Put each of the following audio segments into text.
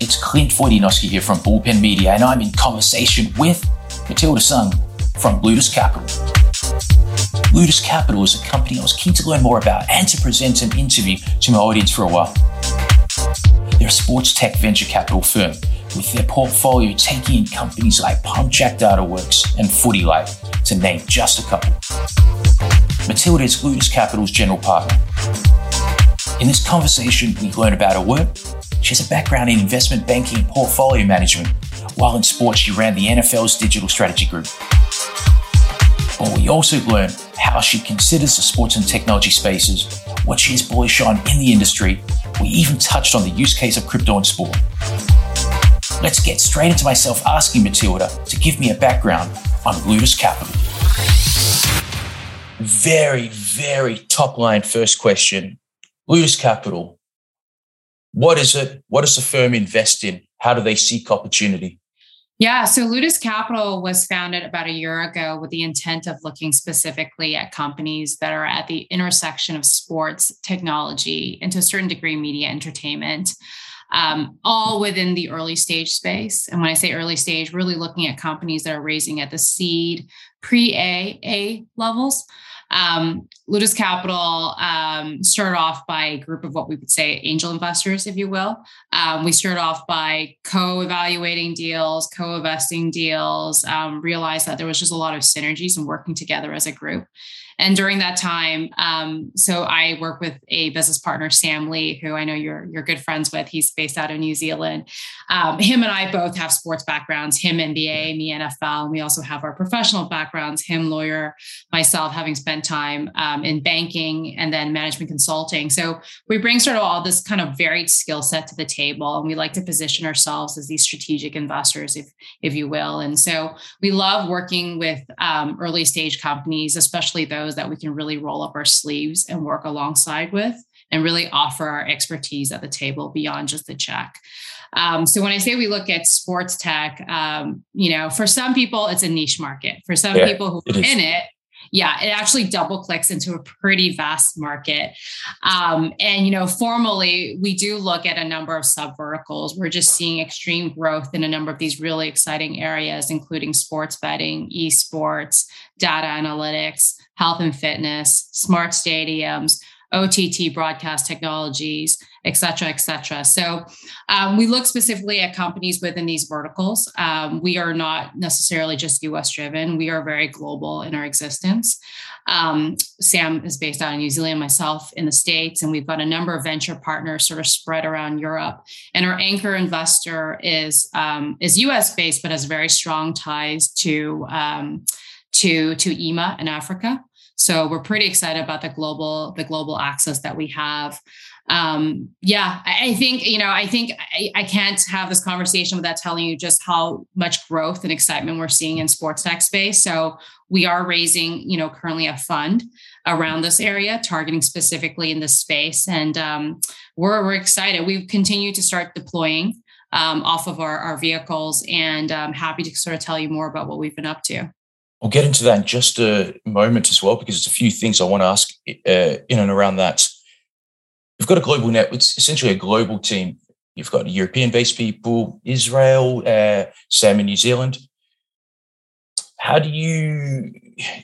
It's Clint Fordinoski here from Bullpen Media, and I'm in conversation with Matilda Sung from Ludus Capital. Ludus Capital is a company I was keen to learn more about and to present an interview to my audience for a while. They're a sports tech venture capital firm, with their portfolio taking in companies like Pumpjack Data Works and Footy Life, to name just a couple. Matilda is Ludus Capital's general partner. In this conversation, we learn about her work. She has a background in investment banking and portfolio management. While in sports, she ran the NFL's digital strategy group. But we also learn how she considers the sports and technology spaces, what she is bullish on in the industry. We even touched on the use case of crypto and sport. Let's get straight into myself asking Matilda to give me a background on Ludus Capital. Very, very top line first question. Ludus Capital, what is it? What does the firm invest in? How do they seek opportunity? Yeah, so Ludus Capital was founded about a year ago with the intent of looking specifically at companies that are at the intersection of sports, technology, and to a certain degree, media entertainment. All within the early stage space. And when I say early stage, really looking at companies that are raising at the seed, pre-A levels. Ludus Capital started off by a group of what we would say angel investors, if you will. We started off by co-evaluating deals, co-investing deals, realized that there was just a lot of synergies and working together as a group. And during that time, so I work with a business partner, Sam Lee, who I know you're good friends with. He's based out of New Zealand. Him and I both have sports backgrounds, him NBA, me NFL. And we also have our professional backgrounds, him lawyer, myself having spent time in banking and then management consulting. So we bring sort of all this kind of varied skill set to the table. And we like to position ourselves as these strategic investors, if you will. And so we love working with early stage companies, especially those that we can really roll up our sleeves and work alongside with and really offer our expertise at the table beyond just the check. So when I say we look at sports tech, for some people, it's a niche market. For some people who are in it, it actually double clicks into a pretty vast market. Formally, we do look at a number of sub verticals. We're just seeing extreme growth in a number of these really exciting areas, including sports betting, esports, data analytics, health and fitness, smart stadiums, OTT broadcast technologies, et cetera, et cetera. So we look specifically at companies within these verticals. We are not necessarily just US driven. We are very global in our existence. Sam is based out in New Zealand, myself in the States, and we've got a number of venture partners sort of spread around Europe. And our anchor investor is US based, but has very strong ties to EMA in Africa. So we're pretty excited about the global access that we have. I can't have this conversation without telling you just how much growth and excitement we're seeing in sports tech space. So we are raising, currently a fund around this area, targeting specifically in this space. And we're excited. We continue to start deploying off of our vehicles, and I'm happy to sort of tell you more about what we've been up to. We'll get into that in just a moment as well, because there's a few things I want to ask in and around that. You've got a global network. It's essentially a global team. You've got European-based people, Israel, Sam in New Zealand. How do you?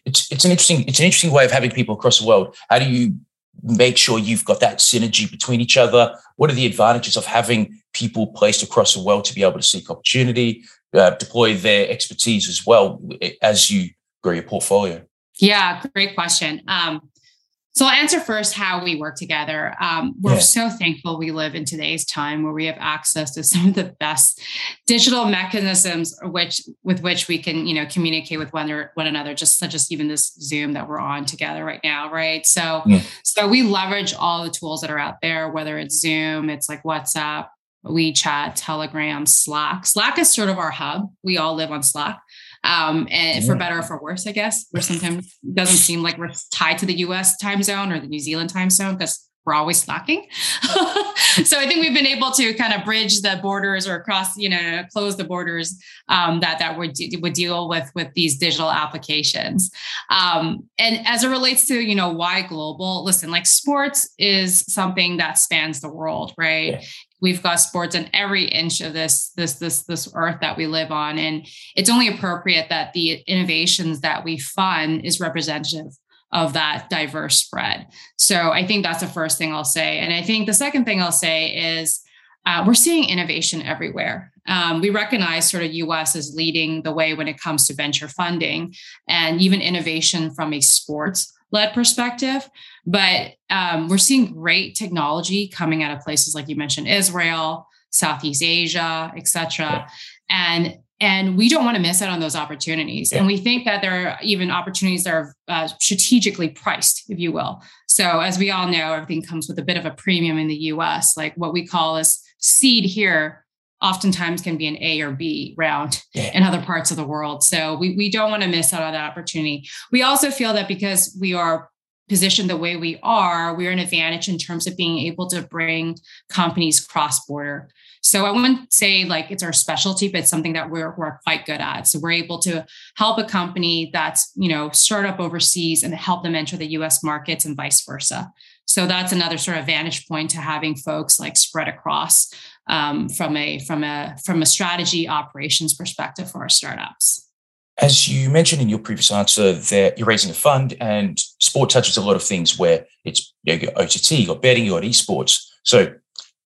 It's an interesting way of having people across the world. How do you make sure you've got that synergy between each other? What are the advantages of having people placed across the world to be able to seek opportunity? Deploy their expertise as well as you grow your portfolio? Yeah, great question. So I'll answer first how we work together. We're so thankful we live in today's time where we have access to some of the best digital mechanisms with which we can, communicate with one another, just such as even this Zoom that we're on together right now, right? So we leverage all the tools that are out there, whether it's Zoom, it's like WhatsApp, WeChat, Telegram, Slack. Slack is sort of our hub. We all live on Slack. And for better or for worse, I guess, where sometimes it doesn't seem like we're tied to the US time zone or the New Zealand time zone because we're always slacking. So I think we've been able to kind of bridge the borders or across, you know, close the borders that would deal with these digital applications. And as it relates to, you know, why global, listen, like sports is something that spans the world, right? Yeah. We've got sports in every inch of this earth that we live on. And it's only appropriate that the innovations that we fund is representative of that diverse spread. So I think that's the first thing I'll say. And I think the second thing I'll say is we're seeing innovation everywhere. We recognize sort of US as leading the way when it comes to venture funding and even innovation from a sports-led perspective. But we're seeing great technology coming out of places like you mentioned, Israel, Southeast Asia, et cetera. And we don't want to miss out on those opportunities. Yeah. And we think that there are even opportunities that are strategically priced, if you will. So as we all know, everything comes with a bit of a premium in the US, like what we call as seed here, oftentimes can be an A or B round in other parts of the world. So we don't want to miss out on that opportunity. We also feel that because we are positioned the way we are, we're an advantage in terms of being able to bring companies cross-border. So I wouldn't say like it's our specialty, but it's something that we're quite good at. So we're able to help a company that's, you know, startup overseas and help them enter the US markets and vice versa. So that's another sort of vantage point to having folks like spread across from a strategy operations perspective for our startups. As you mentioned in your previous answer that you're raising a fund and sport touches a lot of things where it's, you know, you got OTT, you got betting, you got esports. So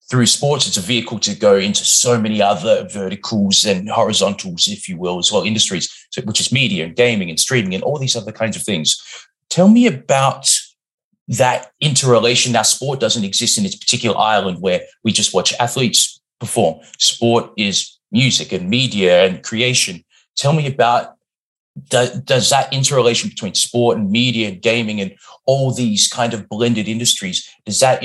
through sports, it's a vehicle to go into so many other verticals and horizontals, if you will, as well, industries, so, which is media and gaming and streaming and all these other kinds of things. Tell me about that interrelation. Now, sport doesn't exist in its particular island where we just watch athletes perform. Sport is music and media and creation. Tell me about does that interrelation between sport and media and gaming and all these kind of blended industries, is that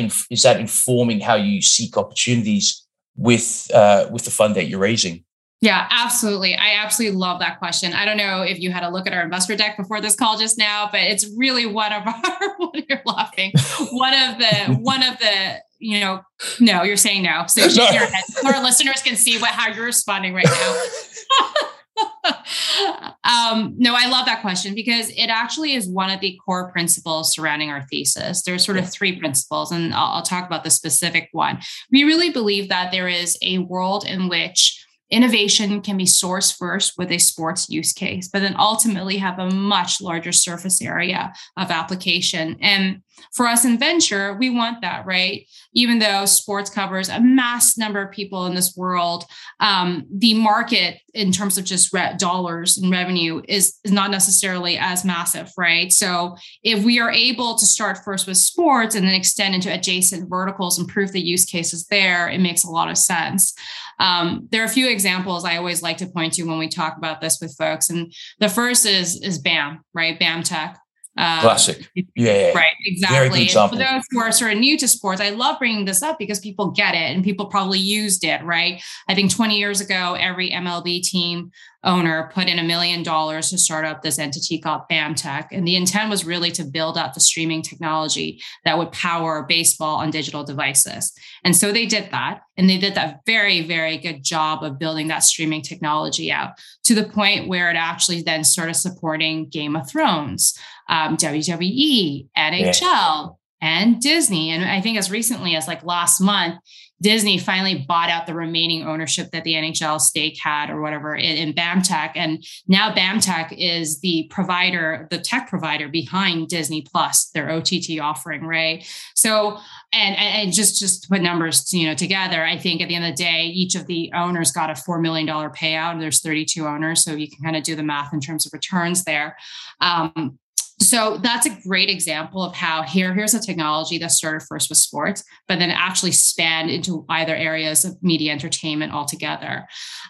informing how you seek opportunities with the fund that you're raising? Yeah, absolutely. I absolutely love that question. I don't know if you had a look at our investor deck before this call just now, but it's really one of the you know, no, you're saying no. So shake your head. Our listeners can see how you're responding right now. No, I love that question because it actually is one of the core principles surrounding our thesis. There's sort of three principles, and I'll talk about the specific one. We really believe that there is a world in which innovation can be sourced first with a sports use case, but then ultimately have a much larger surface area of application. And for us in venture, we want that, right? Even though sports covers a mass number of people in this world, the market in terms of just dollars and revenue is not necessarily as massive, right? So if we are able to start first with sports and then extend into adjacent verticals and prove the use cases there, it makes a lot of sense. There are a few examples I always like to point to when we talk about this with folks. And the first is BAM, right? BamTech. Classic. Yeah. Right. Exactly. For those who are sort of new to sports, I love bringing this up because people get it and people probably used it, right? I think 20 years ago, every MLB team owner put in $1 million to start up this entity called BamTech. And the intent was really to build out the streaming technology that would power baseball on digital devices. And so they did that. And they did that very, very good job of building that streaming technology out to the point where it actually then started supporting Game of Thrones, WWE, NHL, and Disney. And I think as recently as like last month, Disney finally bought out the remaining ownership that the NHL stake had or whatever in BamTech. And now BamTech is the provider, the tech provider behind Disney Plus, their OTT offering, right? So, and just to put numbers, you know, together, I think at the end of the day, each of the owners got a $4 million payout. There's 32 owners. So you can kind of do the math in terms of returns there. So that's a great example of how here's a technology that started first with sports, but then actually spanned into either areas of media entertainment altogether.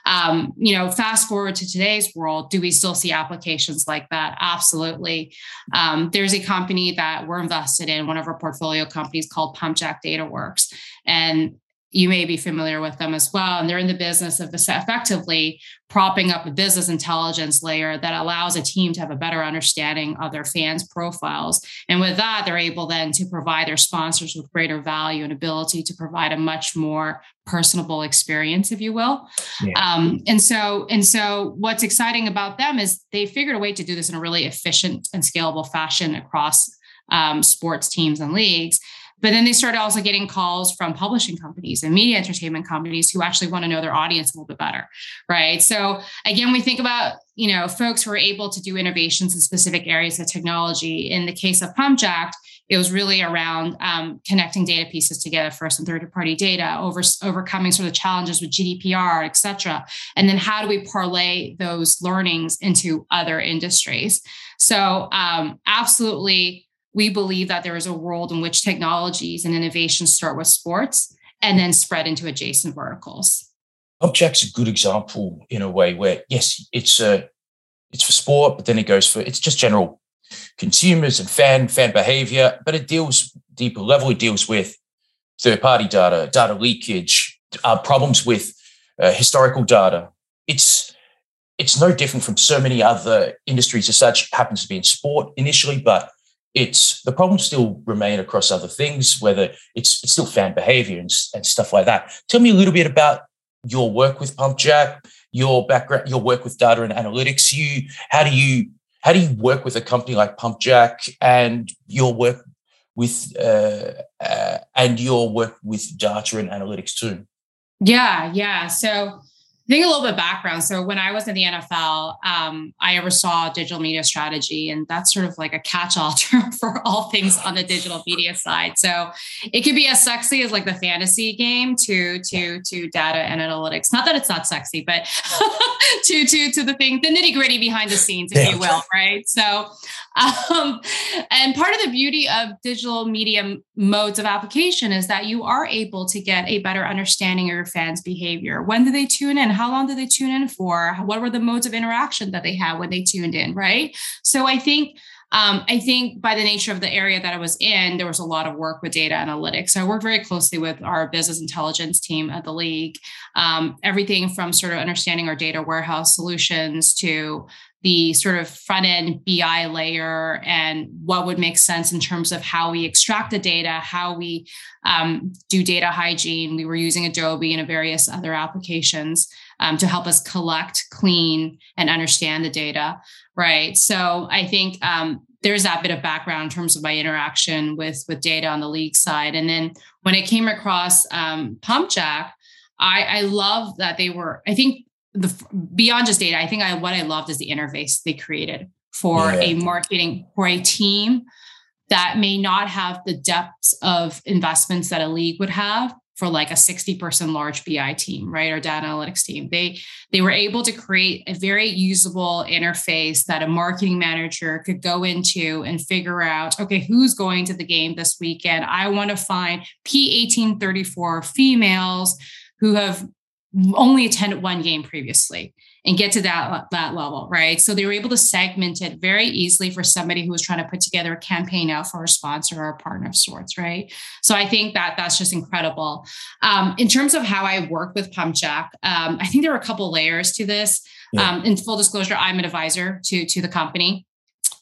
You know, fast forward to today's world, do we still see applications like that? Absolutely. There's a company that we're invested in, one of our portfolio companies called Pumpjack Data Works. And You may be familiar with them as well. And they're in the business of effectively propping up a business intelligence layer that allows a team to have a better understanding of their fans' profiles. And with that, they're able then to provide their sponsors with greater value and ability to provide a much more personable experience, if you will. Yeah. And so what's exciting about them is they figured a way to do this in a really efficient and scalable fashion across sports teams and leagues. But then they started also getting calls from publishing companies and media entertainment companies who actually want to know their audience a little bit better, right? So again, we think about, you know, folks who are able to do innovations in specific areas of technology. In the case of Pumpjack, it was really around connecting data pieces together, first and third party data, overcoming sort of challenges with GDPR, et cetera. And then how do we parlay those learnings into other industries? So absolutely, we believe that there is a world in which technologies and innovations start with sports and then spread into adjacent verticals. Pumpjack's a good example in a way where, yes, it's for sport, but then it goes for, it's just general consumers and fan behavior, but it deals deeper level. It deals with third-party data, data leakage, problems with historical data. It's no different from so many other industries as such. It happens to be in sport initially, but it's the problems still remain across other things, whether it's still fan behavior and stuff like that. Tell me a little bit about your work with Pumpjack, your background, your work with data and analytics. How do you work with a company like Pumpjack and your work with data and analytics too? Yeah. So I think a little bit of background. So when I was in the NFL, I oversaw digital media strategy, and that's sort of like a catch-all term for all things on the digital media side. So it could be as sexy as like the fantasy game to data and analytics. Not that it's not sexy, but to the thing, the nitty-gritty behind the scenes, if you will, right? So, and part of the beauty of digital media modes of application is that you are able to get a better understanding of your fans' behavior. When do they tune in? How long did they tune in for? What were the modes of interaction that they had when they tuned in, right? So I think by the nature of the area that I was in, there was a lot of work with data analytics. So I worked very closely with our business intelligence team at the league, everything from sort of understanding our data warehouse solutions to the sort of front end BI layer and what would make sense in terms of how we extract the data, how we do data hygiene. We were using Adobe and various other applications to help us collect, clean, and understand the data, right? So I think there's that bit of background in terms of my interaction with data on the league side. And then when I came across Pumpjack, I love that they were, I think, beyond just data, I think what I loved is the interface they created for a marketing, for a team that may not have the depths of investments that a league would have for like a 60-person large BI team, right? Or data analytics team. They were able to create a very usable interface that a marketing manager could go into and figure out, okay, who's going to the game this weekend? I want to find P1834 females who have only attended one game previously and get to that level, right? So they were able to segment it very easily for somebody who was trying to put together a campaign out for a sponsor or a partner of sorts, right? So I think that that's just incredible. In terms of how I work with Pumpjack, I think there were a couple layers to this. Yeah. In full disclosure, I'm an advisor to the company.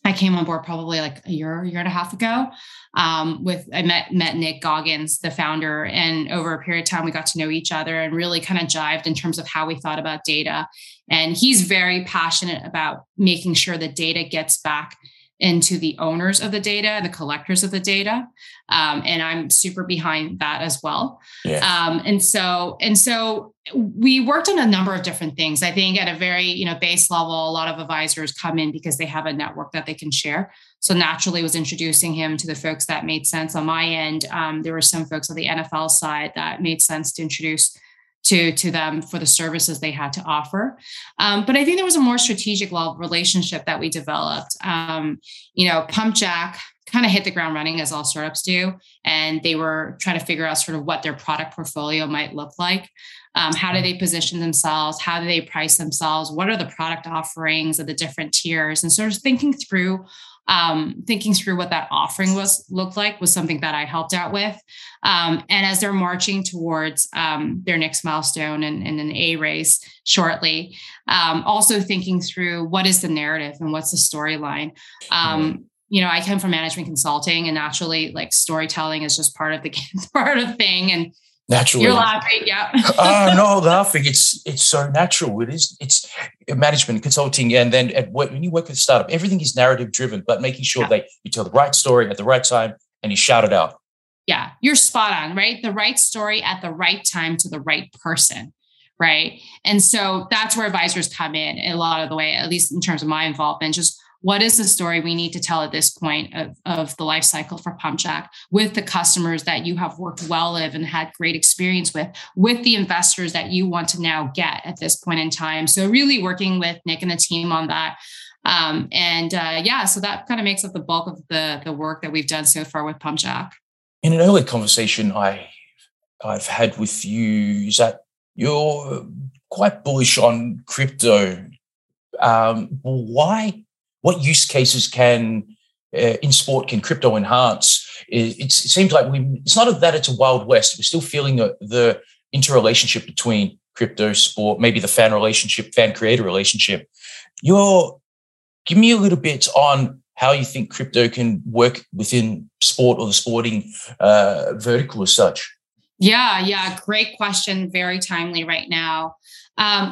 I came on board probably like a year and a half ago. I met Nick Goggins, the founder, and over a period of time, we got to know each other and really kind of jived in terms of how we thought about data. And he's very passionate about making sure that data gets back into the owners of the data and the collectors of the data. And I'm super behind that as well. Yeah. And so we worked on a number of different things. I think at a very, base level, a lot of advisors come in because they have a network that they can share. So naturally was introducing him to the folks that made sense on my end. There were some folks on the NFL side that made sense to introduce to them for the services they had to offer. But I think there was a more strategic level relationship that we developed. Pumpjack kind of hit the ground running as all startups do. And they were trying to figure out sort of what their product portfolio might look like. How do they position themselves? How do they price themselves? What are the product offerings of the different tiers? And sort of thinking through thinking through what that offering looked like was something that I helped out with. And as they're marching towards their next milestone and an A race shortly, also thinking through what is the narrative and what's the storyline. You know, I come from management consulting, and naturally, like, storytelling is just part of the thing. And naturally, you're laughing, yeah. Oh, no, laughing. It's so natural. It is. It's management consulting, and then when you work with a startup, everything is narrative driven. But making sure that you tell the right story at the right time and you shout it out. Yeah, you're spot on, right? The right story at the right time to the right person. Right. And so that's where advisors come in a lot of the way, at least in terms of my involvement. Just what is the story we need to tell at this point of the life cycle for Pumpjack with the customers that you have worked well with and had great experience with the investors that you want to now get at this point in time. So really working with Nick and the team on that. So that kind of makes up the bulk of the work that we've done so far with Pumpjack. In an early conversation I've had with you is that you're quite bullish on crypto. Why? What use cases can crypto enhance? It seems like it's not that it's a wild west. We're still feeling the interrelationship between crypto, sport, maybe the fan relationship, fan-creator relationship. Give me a little bit on how you think crypto can work within sport or the sporting vertical as such. Yeah. Great question. Very timely right now.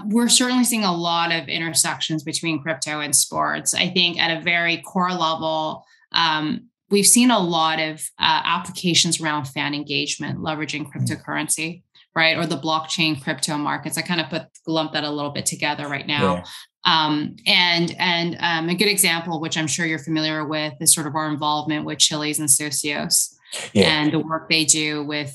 We're certainly seeing a lot of intersections between crypto and sports. I think at a very core level, we've seen a lot of applications around fan engagement, leveraging cryptocurrency, right? Or the blockchain crypto markets. I kind of lump that a little bit together right now. Yeah. A good example, which I'm sure you're familiar with, is sort of our involvement with Chiliz and Socios. Yeah. And the work they do with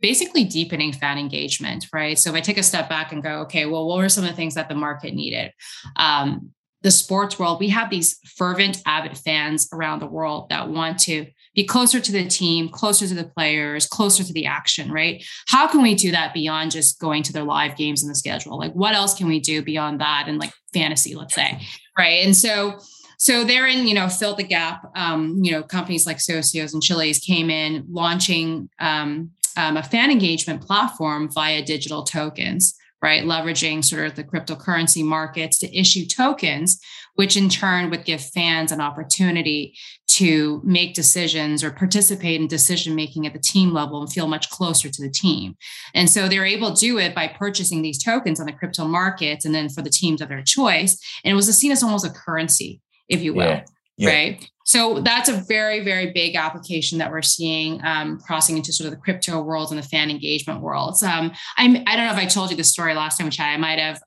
basically deepening fan engagement, right? So if I take a step back and go, okay, well, what were some of the things that the market needed? The sports world, we have these fervent, avid fans around the world that want to be closer to the team, closer to the players, closer to the action, right? How can we do that beyond just going to their live games in the schedule? Like, what else can we do beyond that and like fantasy, let's say, right? And so therein, fill the gap. Companies like Socios and Chiliz came in launching a fan engagement platform via digital tokens, right? Leveraging sort of the cryptocurrency markets to issue tokens, which in turn would give fans an opportunity to make decisions or participate in decision-making at the team level and feel much closer to the team. And so they're able to do it by purchasing these tokens on the crypto markets and then for the teams of their choice. And it was seen as almost a currency, if you will, right? So that's a very, very big application that we're seeing crossing into sort of the crypto world and the fan engagement worlds. I don't know if I told you this story last time, Chad. I might have.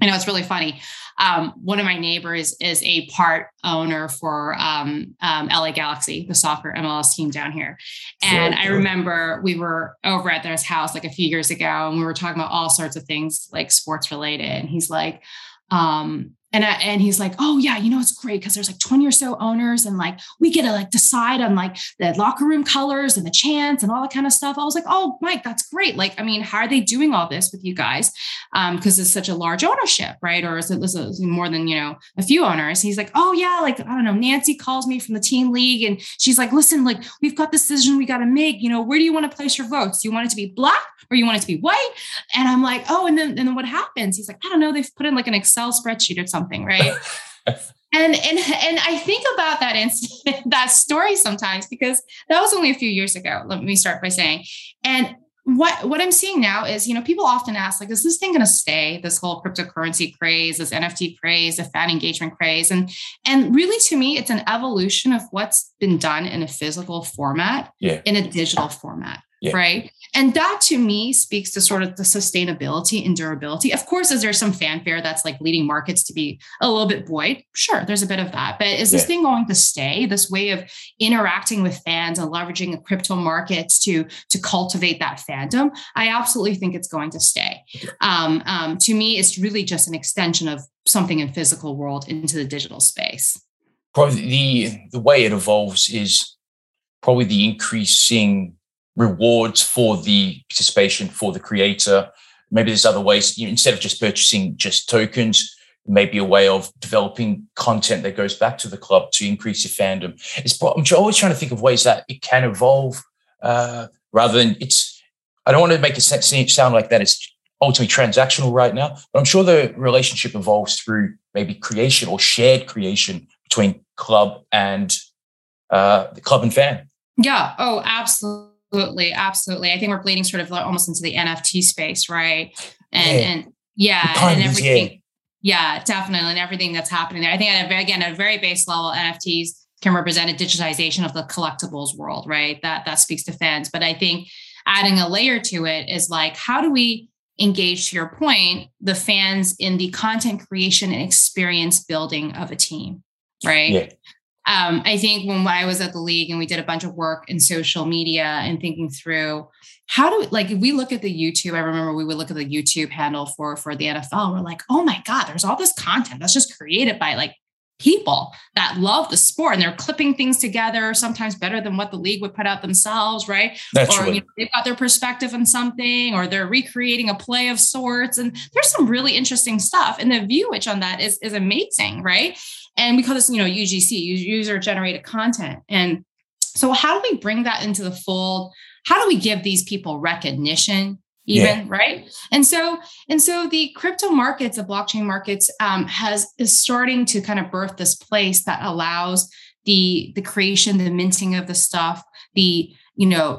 I know it's really funny. One of my neighbors is a part owner for LA Galaxy, the soccer MLS team down here. And I remember we were over at their house like a few years ago, and we were talking about all sorts of things like sports related. And he's like, and he's like, oh yeah, it's great because there's like 20 or so owners and like we get to like decide on like the locker room colors and the chants and all that kind of stuff. I was like, oh, Mike, that's great. Like, I mean, how are they doing all this with you guys? Because it's such a large ownership, right? Or is it more than, a few owners? He's like, oh yeah, like, I don't know, Nancy calls me from the team league and she's like, listen, like we've got this decision we got to make, where do you want to place your votes? Do you want it to be black or you want it to be white? And I'm like, oh, and then what happens? He's like, I don't know. They've put in like an Excel spreadsheet or something. Right. and I think about that incident, that story sometimes, because that was only a few years ago. Let me start by saying, and what I'm seeing now is, people often ask like, is this thing going to stay, this whole cryptocurrency craze, this NFT craze, the fan engagement craze? And really to me, it's an evolution of what's been done in a physical format, in a digital format. Yeah. Right. And that to me speaks to sort of the sustainability and durability. Of course, is there some fanfare that's like leading markets to be a little bit buoyed? Sure, there's a bit of that. But is this thing going to stay? This way of interacting with fans and leveraging the crypto markets to cultivate that fandom? I absolutely think it's going to stay. To me, it's really just an extension of something in physical world into the digital space. Probably the way it evolves is probably the increasing rewards for the participation for the creator. Maybe there's other ways, instead of just purchasing just tokens, maybe a way of developing content that goes back to the club to increase your fandom. I'm always trying to think of ways that it can evolve rather than it's, I don't want to make it sound like that it's ultimately transactional right now, but I'm sure the relationship evolves through maybe creation or shared creation between club and fan. Yeah. Oh, absolutely. Absolutely. I think we're bleeding sort of almost into the NFT space. Right. And everything. Yeah, definitely. And everything that's happening there. I think at a very base level, NFTs can represent a digitization of the collectibles world, right? That speaks to fans. But I think adding a layer to it is like, how do we engage, to your point, the fans in the content creation and experience building of a team, right? Yeah. I think when I was at the league and we did a bunch of work in social media and thinking through if we look at the YouTube, I remember we would look at the YouTube handle for the NFL. We're like, oh my God, there's all this content that's just created by like people that love the sport, and they're clipping things together, sometimes better than what the league would put out themselves. Right. Naturally. Or they've got their perspective on something, or they're recreating a play of sorts. And there's some really interesting stuff. And the viewage on that is amazing. Right. And we call this, UGC, user generated content. And so how do we bring that into the fold? How do we give these people recognition even? Yeah. Right. And so the crypto markets, the blockchain markets is starting to kind of birth this place that allows the creation, the minting of the stuff, the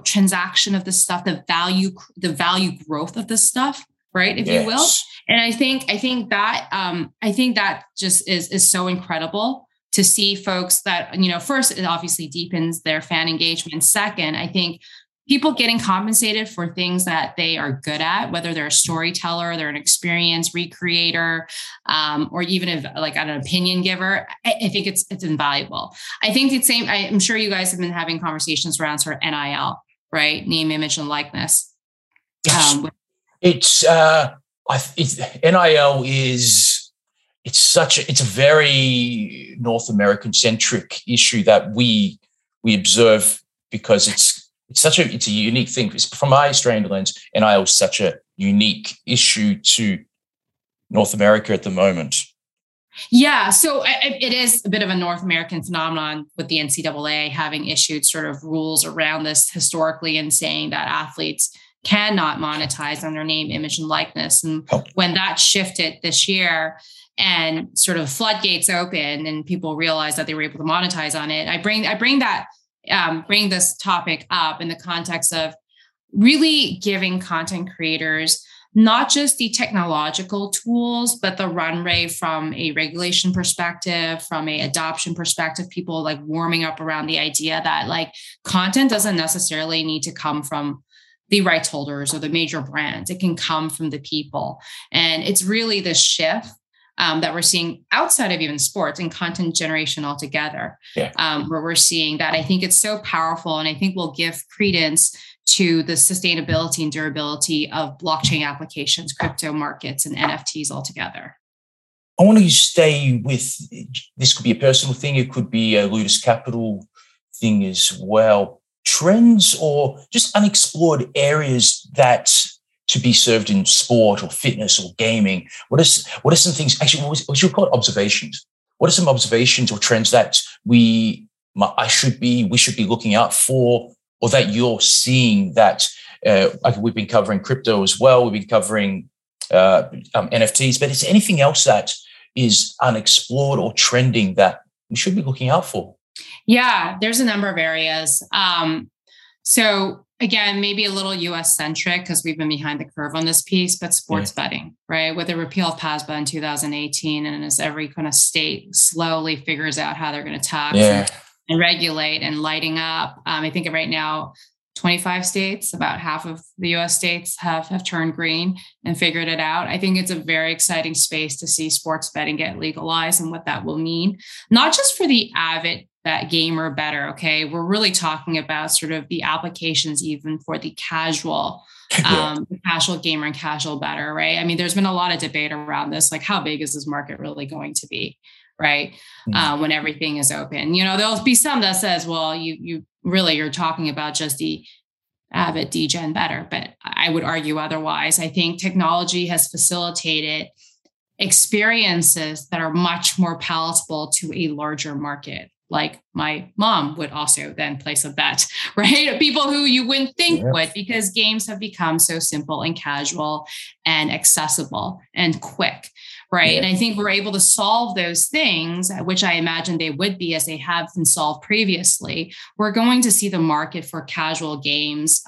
transaction of the stuff, the value growth of the stuff. Right. If you will. And I think that just is so incredible to see folks that, first, it obviously deepens their fan engagement. Second, I think people getting compensated for things that they are good at, whether they're a storyteller, they're an experience recreator, or even if like an opinion giver, I think it's invaluable. I think it's same. I'm sure you guys have been having conversations around sort of NIL, right? Name, image, and likeness. NIL is, it's a very North American centric issue that we observe because it's a unique thing. From my Australian lens, NIL is such a unique issue to North America at the moment. Yeah, so it is a bit of a North American phenomenon with the NCAA having issued sort of rules around this historically and saying that athletes cannot monetize on their name, image, and likeness. And when that shifted this year and sort of floodgates open and people realized that they were able to monetize on it, I bring this topic up in the context of really giving content creators not just the technological tools, but the runway from a regulation perspective, from a adoption perspective, people like warming up around the idea that like content doesn't necessarily need to come from the rights holders or the major brands. It can come from the people. And it's really this shift that we're seeing outside of even sports and content generation altogether, where we're seeing that. I think it's so powerful, and I think we'll give credence to the sustainability and durability of blockchain applications, crypto markets, and NFTs altogether. I want to stay with, this could be a personal thing, it could be a Ludus Capital thing as well, trends or just unexplored areas that to be served in sport or fitness or gaming. What are some things, actually, what should we call it? Observations. What are some observations or trends that we should be looking out for, or that you're seeing that, we've been covering crypto as well, we've been covering NFTs, but is there anything else that is unexplored or trending that we should be looking out for? Yeah, there's a number of areas. So again, maybe a little US centric because we've been behind the curve on this piece, but sports betting, right? With the repeal of PASPA in 2018, and as every kind of state slowly figures out how they're going to tax and regulate and lighting up. I think right now, 25 states, about half of the US states have turned green and figured it out. I think it's a very exciting space to see sports betting get legalized and what that will mean, not just for the avid that gamer better. Okay. We're really talking about sort of the applications, even for the casual gamer and casual better. Right. I mean, there's been a lot of debate around this, like how big is this market really going to be? Right. When everything is open, there'll be some that says, well, you really, you're talking about just the avid degen better, but I would argue otherwise. I think technology has facilitated experiences that are much more palatable to a larger market. Like my mom would also then place a bet, right? People who you wouldn't think would, because games have become so simple and casual and accessible and quick, right? Yeah. And I think we're able to solve those things, which I imagine they would be as they have been solved previously. We're going to see the market for casual games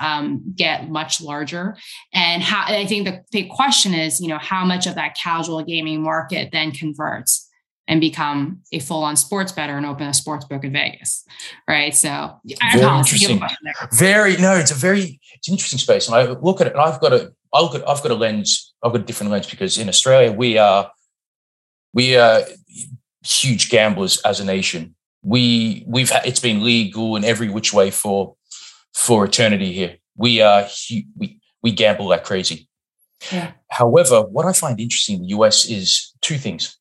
get much larger. And I think the big question is, you know, how much of that casual gaming market then converts and become a full-on sports bettor and open a sports book in Vegas, right? So it's an interesting space. And I look at it, and I've got a lens. I've got a different lens because in Australia we are huge gamblers as a nation. It's been legal in every which way for eternity here. We gamble like crazy. Yeah. However, what I find interesting in the US is two things.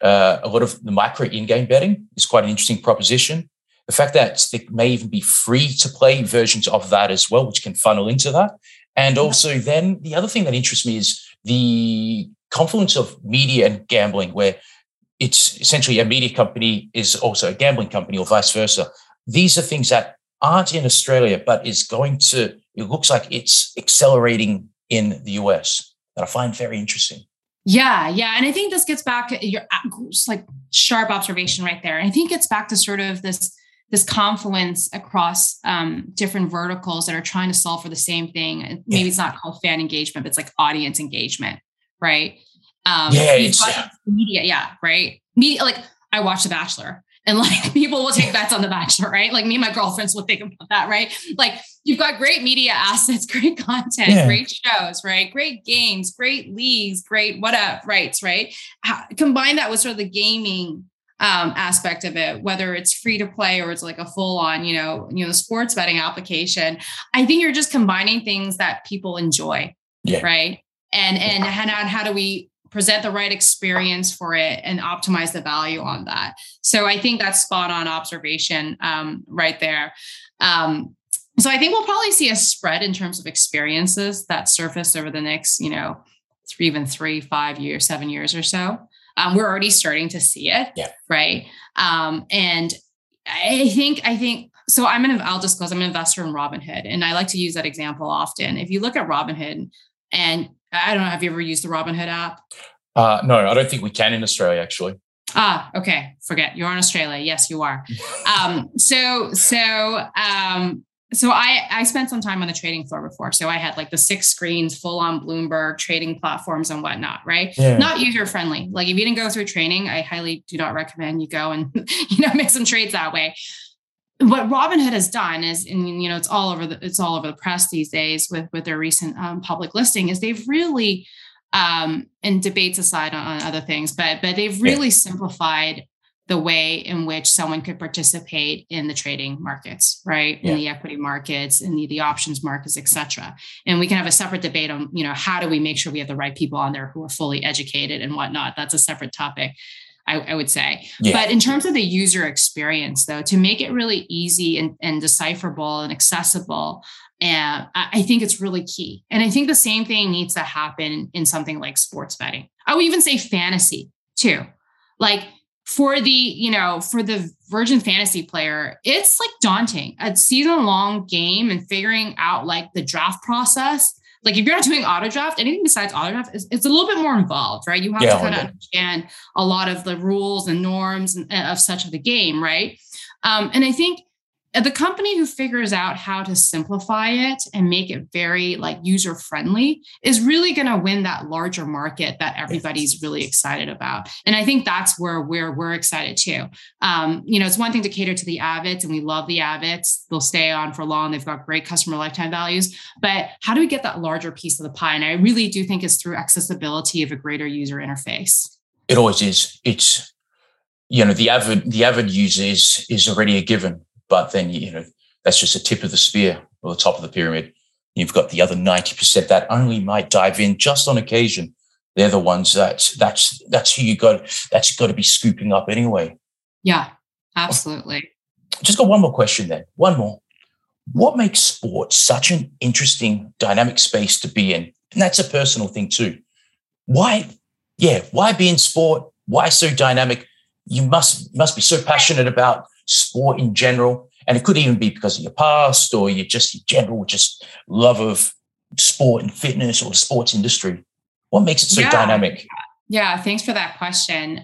A lot of the micro in-game betting is quite an interesting proposition. The fact that there may even be free-to-play versions of that as well, which can funnel into that. And also then the other thing that interests me is the confluence of media and gambling, where it's essentially a media company is also a gambling company or vice versa. These are things that aren't in Australia, but it looks like it's accelerating in the US, that I find very interesting. Yeah. And I think this gets back to your just like sharp observation right there. And I think it's back to sort of this confluence across different verticals that are trying to solve for the same thing. Maybe it's not called fan engagement, but it's like audience engagement, right? Media. Yeah. Right. Media. Like I watch The Bachelor and like people will take bets on The Bachelor, right? Like me and my girlfriends will think about that, right? Like you've got great media assets, great content, great shows, right? Great games, great leagues, great rights, right? Combine that with sort of the gaming aspect of it, whether it's free to play or it's like a full on, you know, sports betting application. I think you're just combining things that people enjoy, right? And how do we present the right experience for it and optimize the value on that. So I think that's spot on observation right there. So I think we'll probably see a spread in terms of experiences that surface over the next, 3, 5 years, 7 years or so. We're already starting to see it. Yeah. Right. And I think, so I'll disclose I'm an investor in Robinhood, and I like to use that example often. If you look at Robinhood, and I don't know, have you ever used the Robinhood app? No, I don't think we can in Australia, actually. Ah, okay. Forget. You're in Australia. Yes, you are. So I spent some time on the trading floor before. So I had like the 6 screens, full on Bloomberg trading platforms and whatnot, right? Yeah. Not user friendly. Like if you didn't go through training, I highly do not recommend you go and, make some trades that way. What Robinhood has done is, and it's all over the press these days with their recent public listing, is they've really, and debates aside on other things, but they've really simplified the way in which someone could participate in the trading markets, right? Yeah. In the equity markets, in the options markets, et cetera. And we can have a separate debate on, how do we make sure we have the right people on there who are fully educated and whatnot. That's a separate topic, I would say. Yeah. But in terms of the user experience, though, to make it really easy and decipherable and accessible, I think it's really key. And I think the same thing needs to happen in something like sports betting. I would even say fantasy too. Like for the Virgin Fantasy player, it's like daunting. A season-long game and figuring out like the draft process. Like if you're not doing auto draft, anything besides auto draft, it's a little bit more involved, right? You have to kind of understand a lot of the rules and norms of the game, right? And I think the company who figures out how to simplify it and make it very like user friendly is really going to win that larger market that everybody's really excited about. And I think that's where we're excited too. It's one thing to cater to the avids, and we love the avids. They'll stay on for long. They've got great customer lifetime values, but how do we get that larger piece of the pie? And I really do think it's through accessibility of a greater user interface. It always is. It's, the avid user is already a given. But then, that's just the tip of the spear or the top of the pyramid. You've got the other 90% that only might dive in just on occasion. They're the ones that's who you got. That's got to be scooping up anyway. Yeah, absolutely. Just got one more question then. One more. What makes sports such an interesting dynamic space to be in? And that's a personal thing too. Why yeah, why be in sport? Why so dynamic? You must be so passionate about sport in general. And it could even be because of your past or your just your general just love of sport and fitness or the sports industry. What makes it so dynamic? Yeah, thanks for that question.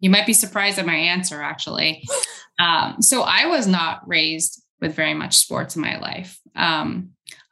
You might be surprised at my answer, actually. So I was not raised with very much sports in my life.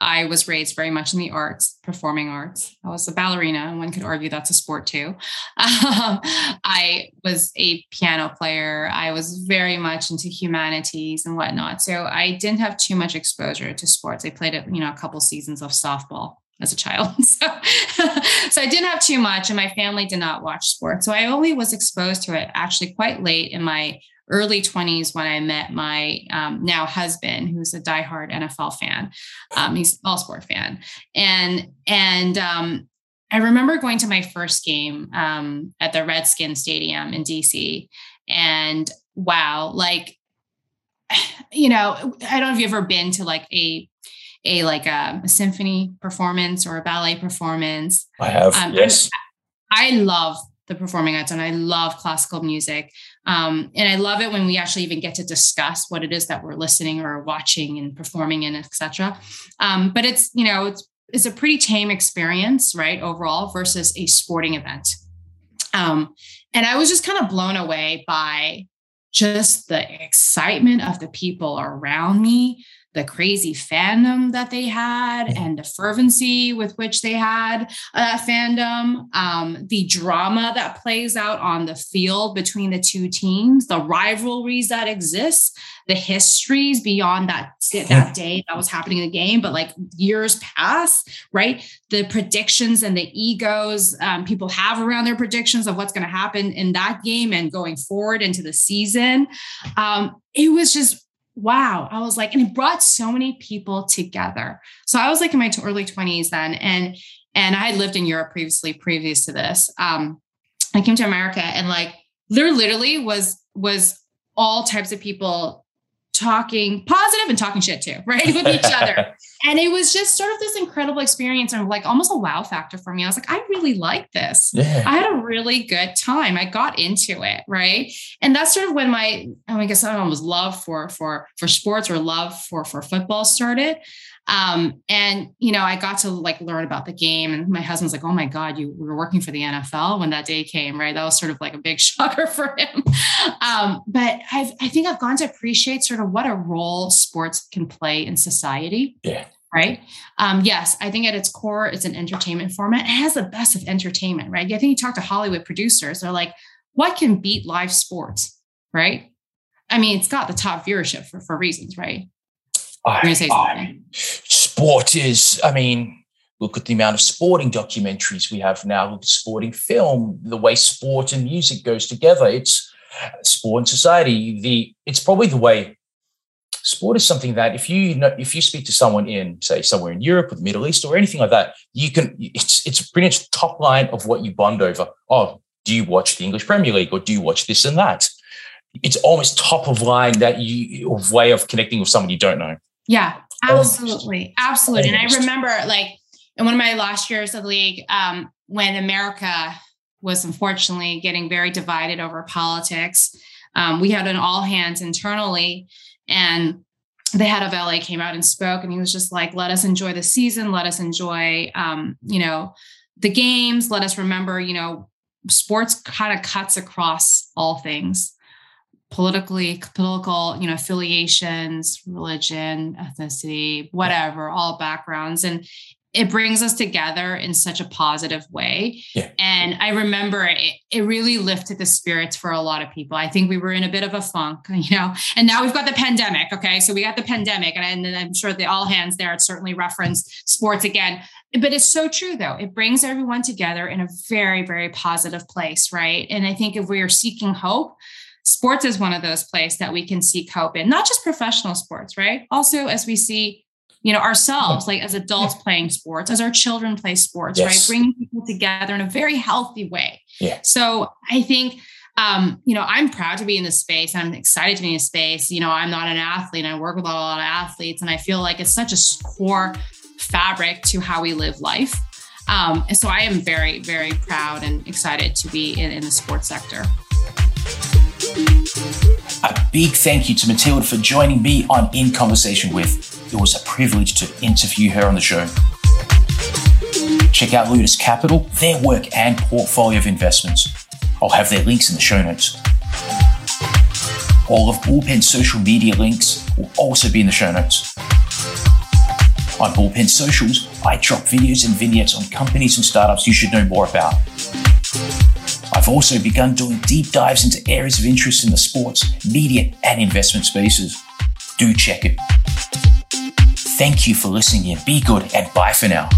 I was raised very much in the arts, performing arts. I was a ballerina, and one could argue that's a sport too. I was a piano player. I was very much into humanities and whatnot. So I didn't have too much exposure to sports. I played, a couple seasons of softball as a child. So I didn't have too much, and my family did not watch sports. So I only was exposed to it actually quite late in my early 20s when I met my now husband, who's a diehard NFL fan. He's an all-sport fan. And I remember going to my first game at the Redskins Stadium in DC. And wow, I don't know if you've ever been to a symphony performance or a ballet performance. I have, yes. I love the performing arts, and I love classical music. And I love it when we actually even get to discuss what it is that we're listening or watching and performing in, et cetera. But it's, it's a pretty tame experience, right? Overall versus a sporting event. And I was just kind of blown away by just the excitement of the people around me, the crazy fandom that they had and the fervency with which they had that fandom, the drama that plays out on the field between the two teams, the rivalries that exist, the histories beyond that day that was happening in the game, but years pass, right? The predictions and the egos people have around their predictions of what's going to happen in that game and going forward into the season. It was just wow. I was and it brought so many people together. So I was in my early 20s then. And I had lived in Europe previous to this. I came to America and there literally was all types of people talking positive and talking shit too, right? With each other. And it was just sort of this incredible experience and almost a wow factor for me. I was I really like this. Yeah. I had a really good time. I got into it. Right. And that's sort of when my love for sports or love for football started. And I got to learn about the game, and my husband's oh my God, you were working for the NFL when that day came, right? That was sort of a big shocker for him. But I think I've gone to appreciate sort of what a role sports can play in society. Yeah. Right. Yes. I think at its core, it's an entertainment format. It has the best of entertainment, right? I think you talk to Hollywood producers, they're what can beat live sports? Right. I mean, it's got the top viewership for reasons, right? Sport is, look at the amount of sporting documentaries we have now, look at sporting film, the way sport and music goes together. It's sport and society. It's probably the way sport is something that if you speak to someone in, say, somewhere in Europe or the Middle East or anything like that, it's pretty much top line of what you bond over. Oh, do you watch the English Premier League or do you watch this and that? It's almost top of line way of connecting with someone you don't know. Yeah, absolutely. Absolutely. And I remember in one of my last years of league, when America was unfortunately getting very divided over politics, we had an all hands internally, and the head of LA came out and spoke, and he was just let us enjoy the season. Let us enjoy, the games. Let us remember, sports kind of cuts across all things. Political, affiliations, religion, ethnicity, whatever, all backgrounds. And it brings us together in such a positive way. Yeah. And I remember it really lifted the spirits for a lot of people. I think we were in a bit of a funk, and now we've got the pandemic. Okay. So we got the pandemic, and I'm sure the all hands there certainly referenced sports again, but it's so true though. It brings everyone together in a very, very positive place. Right. And I think if we are seeking hope, sports is one of those places that we can seek hope in, not just professional sports, right? Also, as we see, ourselves, as adults playing sports, as our children play sports, yes. Right? Bringing people together in a very healthy way. Yeah. So I think, I'm proud to be in this space. I'm excited to be in this space. I'm not an athlete, and I work with a lot of athletes, and I feel it's such a core fabric to how we live life. And so I am very, very proud and excited to be in the sports sector. A big thank you to Matilda for joining me on In Conversation With. It was a privilege to interview her on the show. Check out Ludus Capital, their work and portfolio of investments. I'll have their links in the show notes. All of Bullpen's social media links will also be in the show notes. On Bullpen Socials, I drop videos and vignettes on companies and startups you should know more about. I've also begun doing deep dives into areas of interest in the sports, media, and investment spaces. Do check it. Thank you for listening in. Be good and bye for now.